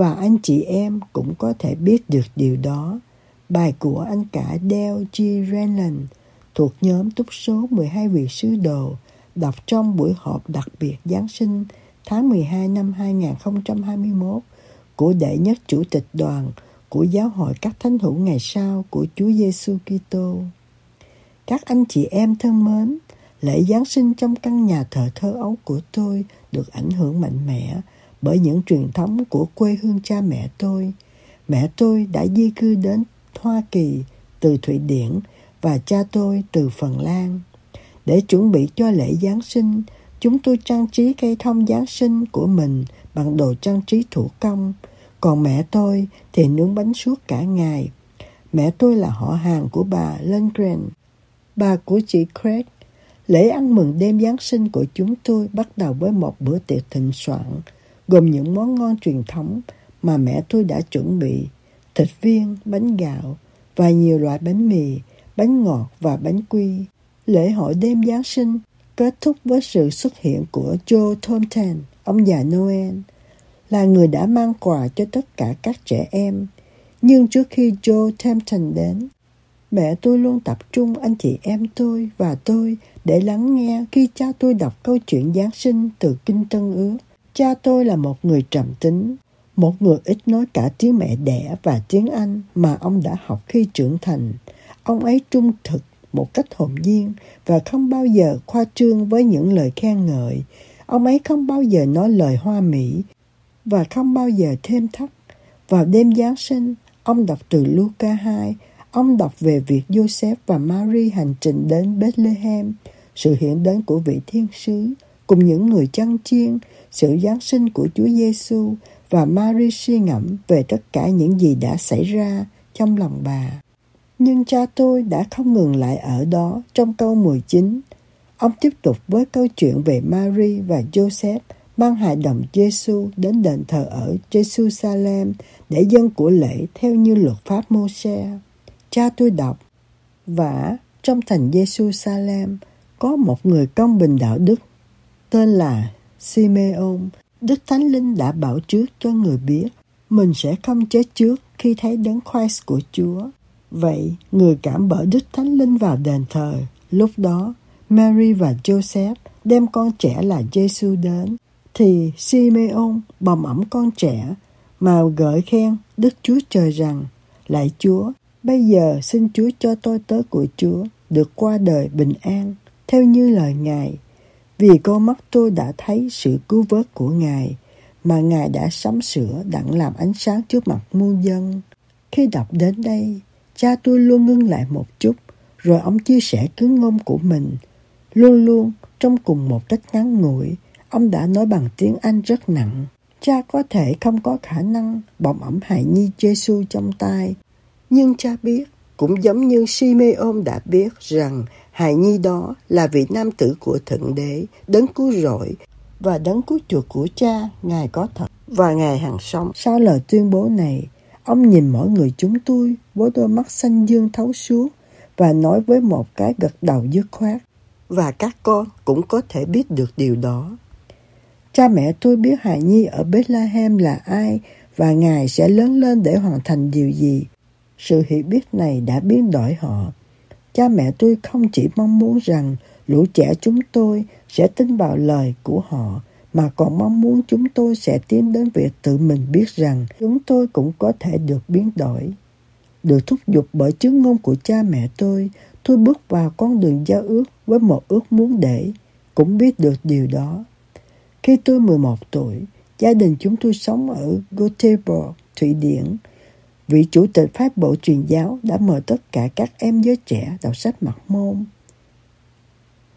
và anh chị em cũng có thể biết được điều đó. Bài của anh cả Dale G. Renland thuộc nhóm túc số 12 vị sứ đồ đọc trong buổi họp đặc biệt Giáng sinh tháng 12 năm 2021 của đệ nhất chủ tịch đoàn của Giáo hội các Thánh hữu ngày sau của Chúa Giêsu Kitô. Các anh chị em thân mến, lễ Giáng sinh trong căn nhà thờ thơ ấu của tôi được ảnh hưởng mạnh mẽ bởi những truyền thống của quê hương cha mẹ tôi. Mẹ tôi đã di cư đến Hoa Kỳ từ Thụy Điển và cha tôi từ Phần Lan. Để chuẩn bị cho lễ Giáng sinh, chúng tôi trang trí cây thông Giáng sinh của mình bằng đồ trang trí thủ công, còn mẹ tôi thì nướng bánh suốt cả ngày. Mẹ tôi là họ hàng của bà Lindgren, bà của chị Craig. Lễ ăn mừng đêm Giáng sinh của chúng tôi bắt đầu với một bữa tiệc thịnh soạn, gồm những món ngon truyền thống mà mẹ tôi đã chuẩn bị: thịt viên, bánh gạo và nhiều loại bánh mì, bánh ngọt và bánh quy. Lễ hội đêm Giáng sinh kết thúc với sự xuất hiện của Joe Thompson, ông già Noel, là người đã mang quà cho tất cả các trẻ em. Nhưng trước khi Joe Thompson đến, mẹ tôi luôn tập trung anh chị em tôi và tôi để lắng nghe khi cha tôi đọc câu chuyện Giáng sinh từ Kinh Tân Ước. Cha tôi là một người trầm tính, một người ít nói cả tiếng mẹ đẻ và tiếng Anh mà ông đã học khi trưởng thành. Ông ấy trung thực một cách hồn nhiên và không bao giờ khoa trương với những lời khen ngợi. Ông ấy không bao giờ nói lời hoa mỹ và không bao giờ thêm thắt. Vào đêm Giáng sinh, ông đọc từ Luca 2. Ông đọc về việc Joseph và Mary hành trình đến Bethlehem, sự hiện đến của vị thiên sứ cùng những người chăn chiên, sự Giáng sinh của Chúa Giêsu, và Mary suy ngẫm về tất cả những gì đã xảy ra trong lòng bà. Nhưng cha tôi đã không ngừng lại ở đó. Trong câu 19, ông tiếp tục với câu chuyện về Mary và Joseph mang hài đồng Giêsu đến đền thờ ở Jerusalem để dâng của lễ theo như luật pháp Mô-sê. Cha tôi đọc: "Vả, trong thành Jerusalem có một người công bình đạo đức tên là Simeon. Đức Thánh Linh đã bảo trước cho người biết mình sẽ không chết trước khi thấy đấng Christ của Chúa. Vậy, người cảm bỡ Đức Thánh Linh vào đền thờ. Lúc đó, Mary và Joseph đem con trẻ là Giêsu đến, thì Simeon bồng ẵm con trẻ mà ngợi khen Đức Chúa Trời rằng: Lạy Chúa, bây giờ xin Chúa cho tôi tớ của Chúa được qua đời bình an, theo như lời Ngài. Vì con mắt tôi đã thấy sự cứu vớt của Ngài, mà Ngài đã sắm sửa đặng làm ánh sáng trước mặt muôn dân." Khi đọc đến đây, cha tôi luôn ngưng lại một chút, rồi ông chia sẻ cứng ngôn của mình. Luôn luôn, trong cùng một cách ngắn ngủi, ông đã nói bằng tiếng Anh rất nặng. Cha có thể không có khả năng bồng ẵm hài nhi Giêsu trong tay, nhưng cha biết, cũng giống như Simeon đã biết rằng hài nhi đó là vị nam tử của Thượng Đế, đấng cứu rỗi và đấng cứu chuộc của cha. Ngài có thật và Ngài hằng sống. Sau lời tuyên bố này, ông nhìn mỗi người chúng tôi với đôi mắt xanh dương thấu suốt và nói với một cái gật đầu dứt khoát: "Và các con cũng có thể biết được điều đó." Cha mẹ tôi biết hài nhi ở Bethlehem là ai và Ngài sẽ lớn lên để hoàn thành điều gì. Sự hiểu biết này đã biến đổi họ. Cha mẹ tôi không chỉ mong muốn rằng lũ trẻ chúng tôi sẽ tin vào lời của họ, mà còn mong muốn chúng tôi sẽ tiến đến việc tự mình biết rằng chúng tôi cũng có thể được biến đổi. Được thúc giục bởi chứng ngôn của cha mẹ tôi bước vào con đường giao ước với một ước muốn để cũng biết được điều đó. Khi tôi 11 tuổi, gia đình chúng tôi sống ở Gothenburg, Thụy Điển. Vị chủ tịch phái bộ truyền giáo đã mời tất cả các em giới trẻ đọc sách Mặc Môn.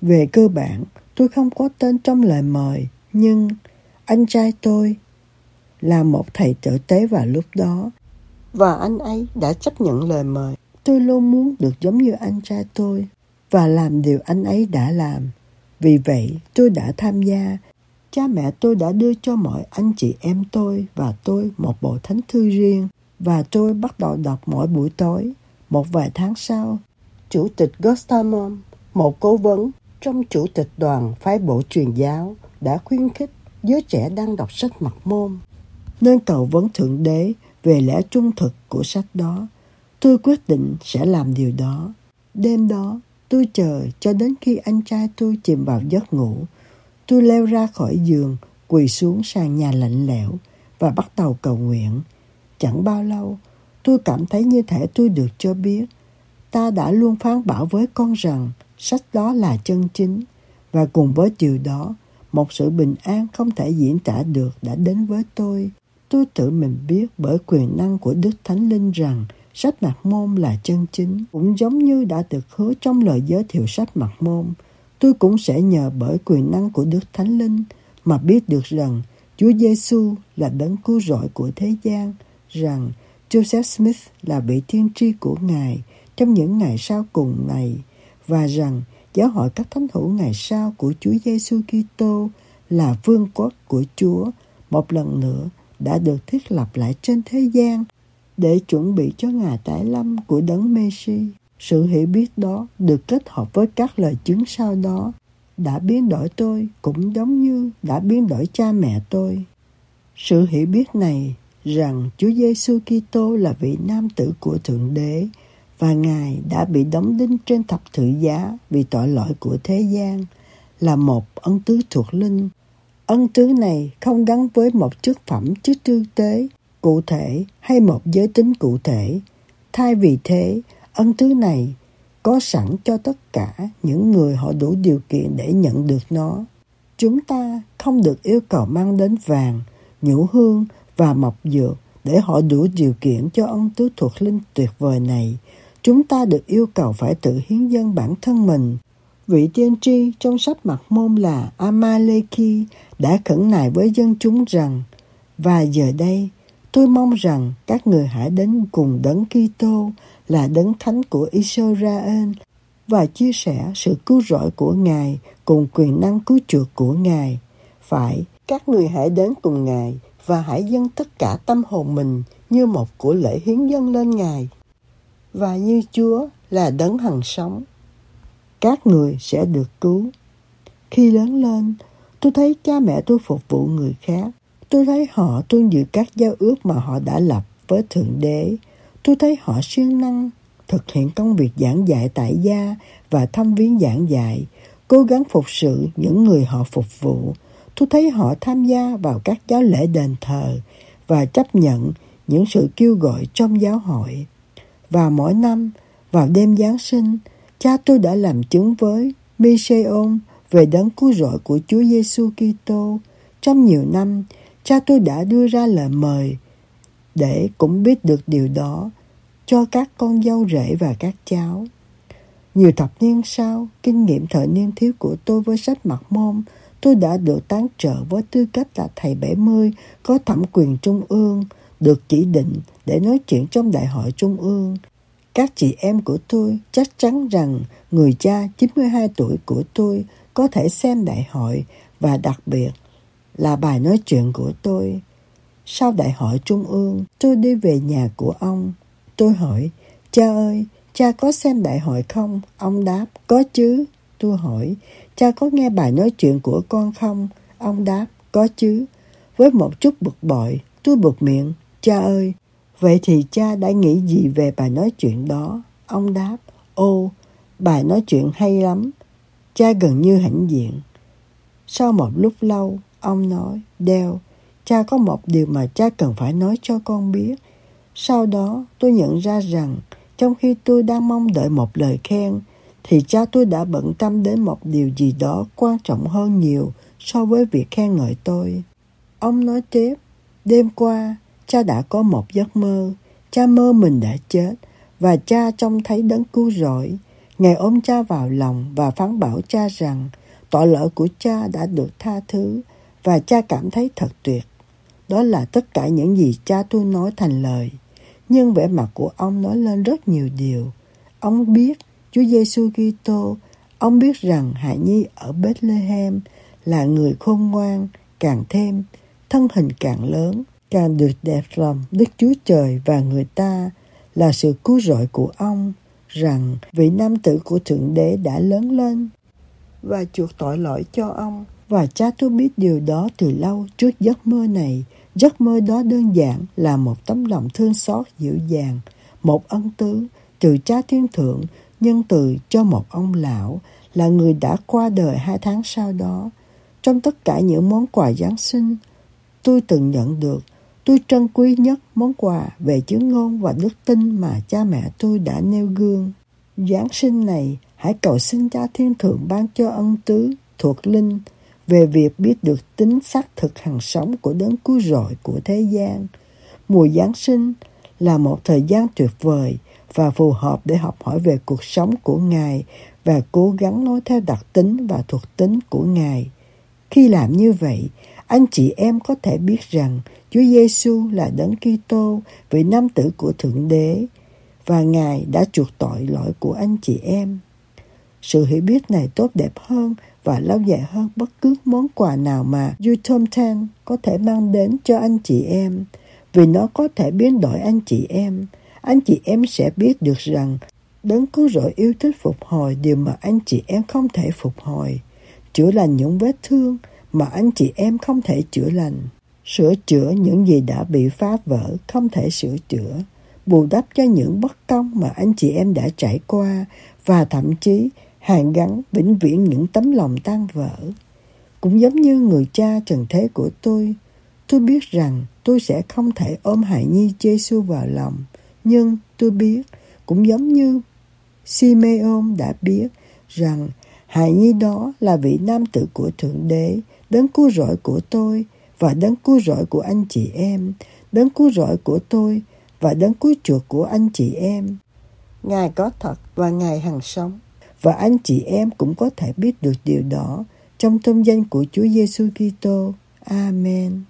Về cơ bản, tôi không có tên trong lời mời, nhưng anh trai tôi là một thầy tử tế vào lúc đó, và anh ấy đã chấp nhận lời mời. Tôi luôn muốn được giống như anh trai tôi và làm điều anh ấy đã làm. Vì vậy, tôi đã tham gia. Cha mẹ tôi đã đưa cho mọi anh chị em tôi và tôi một bộ thánh thư riêng, và tôi bắt đầu đọc mỗi buổi tối. Một vài tháng sau, Chủ tịch Gostamon, một cố vấn trong Chủ tịch đoàn phái bộ truyền giáo, đã khuyến khích giới trẻ đang đọc sách Mặc Môn. nên cầu vấn Thượng Đế về lẽ trung thực của sách đó. Tôi quyết định sẽ làm điều đó. Đêm đó, tôi chờ cho đến khi anh trai tôi chìm vào giấc ngủ. Tôi leo ra khỏi giường, quỳ xuống sàn nhà lạnh lẽo và bắt đầu cầu nguyện. Chẳng bao lâu, tôi cảm thấy như thể tôi được cho biết. Ta đã luôn phán bảo với con rằng sách đó là chân chính. Và cùng với điều đó, một sự bình an không thể diễn tả được đã đến với tôi. Tôi tự mình biết bởi quyền năng của Đức Thánh Linh rằng sách Mặc Môn là chân chính. Cũng giống như đã được hứa trong lời giới thiệu sách Mặc Môn, tôi cũng sẽ nhờ bởi quyền năng của Đức Thánh Linh mà biết được rằng Chúa Giê-xu là đấng cứu rỗi của thế gian, rằng Joseph Smith là vị tiên tri của Ngài trong những ngày sau cùng này, và rằng giáo hội các thánh hữu ngày sau của Chúa Giê-xu Kitô là vương quốc của Chúa một lần nữa đã được thiết lập lại trên thế gian để chuẩn bị cho ngày tái lâm của đấng Mêsi. Sự hiểu biết đó được kết hợp với các lời chứng sau đó đã biến đổi tôi cũng giống như đã biến đổi cha mẹ tôi. Sự hiểu biết này rằng Chúa Giê-xu Kitô là vị nam tử của Thượng Đế và Ngài đã bị đóng đinh trên thập tự giá vì tội lỗi của thế gian là một ân tứ thuộc linh. Ân tứ này không gắn với một chức phẩm chức tư tế cụ thể hay một giới tính cụ thể. Thay vì thế, ân tứ này có sẵn cho tất cả những người họ đủ điều kiện để nhận được nó. Chúng ta không được yêu cầu mang đến vàng, nhũ hương và mộc dược để họ đủ điều kiện cho ân tứ thuộc linh tuyệt vời này. Chúng ta được yêu cầu phải tự hiến dâng bản thân mình. Vị tiên tri trong sách Mặc Môn là Amaleki đã khẩn nài với dân chúng rằng: và giờ đây, tôi mong rằng các người hãy đến cùng đấng Kitô là đấng thánh của Israel và chia sẻ sự cứu rỗi của Ngài cùng quyền năng cứu chuộc của Ngài. Phải, các người hãy đến cùng Ngài và hãy dâng tất cả tâm hồn mình như một của lễ hiến dâng lên Ngài. Và như Chúa là đấng hằng sống, các người sẽ được cứu. Khi lớn lên, tôi thấy cha mẹ tôi phục vụ người khác. Tôi thấy họ tuân giữ các giao ước mà họ đã lập với Thượng Đế. Tôi thấy họ siêng năng thực hiện công việc giảng dạy tại gia và thăm viếng giảng dạy, cố gắng phục sự những người họ phục vụ. Tôi thấy họ tham gia vào các giáo lễ đền thờ và chấp nhận những sự kêu gọi trong giáo hội. Và mỗi năm, vào đêm Giáng sinh, cha tôi đã làm chứng với Simeon về đấng cứu rỗi của Chúa Giê-xu Kitô. Trong nhiều năm, cha tôi đã đưa ra lời mời để cũng biết được điều đó cho các con dâu rể và các cháu. Nhiều thập niên sau, kinh nghiệm thời niên thiếu của tôi với sách Mặc Môn, tôi đã được tán trợ với tư cách là thầy 70 có thẩm quyền trung ương, được chỉ định để nói chuyện trong đại hội trung ương. Các chị em của tôi chắc chắn rằng người cha 92 tuổi của tôi có thể xem đại hội và đặc biệt là bài nói chuyện của tôi. Sau đại hội trung ương, tôi đi về nhà của ông. Tôi hỏi: cha ơi, cha có xem đại hội không? Ông đáp: có chứ. Tôi hỏi: cha có nghe bài nói chuyện của con không? Ông đáp: có chứ. Với một chút bực bội, tôi buột miệng: cha ơi, vậy thì cha đã nghĩ gì về bài nói chuyện đó? Ông đáp: ô, bài nói chuyện hay lắm. Cha gần như hãnh diện. Sau một lúc lâu, ông nói: Đeo, cha có một điều mà cha cần phải nói cho con biết. Sau đó tôi nhận ra rằng trong khi tôi đang mong đợi một lời khen, thì cha tôi đã bận tâm đến một điều gì đó quan trọng hơn nhiều so với việc khen ngợi tôi. Ông nói tiếp: đêm qua, cha đã có một giấc mơ. Cha mơ mình đã chết và cha trông thấy đấng cứu rỗi. Ngài ôm cha vào lòng và phán bảo cha rằng tội lỗi của cha đã được tha thứ và cha cảm thấy thật tuyệt. Đó là tất cả những gì cha tôi nói thành lời. Nhưng vẻ mặt của ông nói lên rất nhiều điều. Ông biết Chúa Giê-xu Kitô, ông biết rằng Hạ Nhi ở Bethlehem là người khôn ngoan, càng thêm, thân hình càng lớn, càng được đẹp lòng Đức Chúa Trời và người ta là sự cứu rỗi của ông, rằng vị nam tử của Thượng Đế đã lớn lên và chuộc tội lỗi cho ông. Và cha tôi biết điều đó từ lâu trước giấc mơ này. Giấc mơ đó đơn giản là một tấm lòng thương xót dịu dàng, một ân tứ từ cha thiên thượng nhân từ cho một ông lão là người đã qua đời 2 tháng sau đó. Trong tất cả những món quà Giáng sinh tôi từng nhận được, tôi trân quý nhất món quà về chữ ngôn và đức tin mà cha mẹ tôi đã nêu gương. Giáng sinh này, hãy cầu xin cha thiên thượng ban cho ân tứ thuộc linh về việc biết được tính xác thực hằng sống của đấng cứu rỗi của thế gian. Mùa Giáng sinh là một thời gian tuyệt vời và phù hợp để học hỏi về cuộc sống của Ngài và cố gắng nói theo đặc tính và thuộc tính của Ngài. Khi làm như vậy, anh chị em có thể biết rằng Chúa Giêsu là đấng Kitô, vị nam tử của Thượng Đế, và Ngài đã chuộc tội lỗi của anh chị em. Sự hiểu biết này tốt đẹp hơn và lâu dài hơn bất cứ món quà nào mà Joe Thompson có thể mang đến cho anh chị em, vì nó có thể biến đổi anh chị em. Anh chị em sẽ biết được rằng đấng cứu rỗi yêu thích phục hồi điều mà anh chị em không thể phục hồi, chữa lành những vết thương mà anh chị em không thể chữa lành, sửa chữa những gì đã bị phá vỡ không thể sửa chữa, bù đắp cho những bất công mà anh chị em đã trải qua, và thậm chí hàn gắn vĩnh viễn những tấm lòng tan vỡ. Cũng giống như người cha trần thế của tôi biết rằng tôi sẽ không thể ôm hài nhi Giê-xu vào lòng, nhưng tôi biết, cũng giống như Simeon đã biết, rằng hài nhi đó là vị nam tử của Thượng Đế, đấng cứu rỗi của tôi và đấng cứu rỗi của anh chị em, đấng cứu rỗi của tôi và đấng cứu chuộc của anh chị em. Ngài có thật và Ngài hằng sống, và anh chị em cũng có thể biết được điều đó trong tôn danh của Chúa Giêsu Kitô. Amen.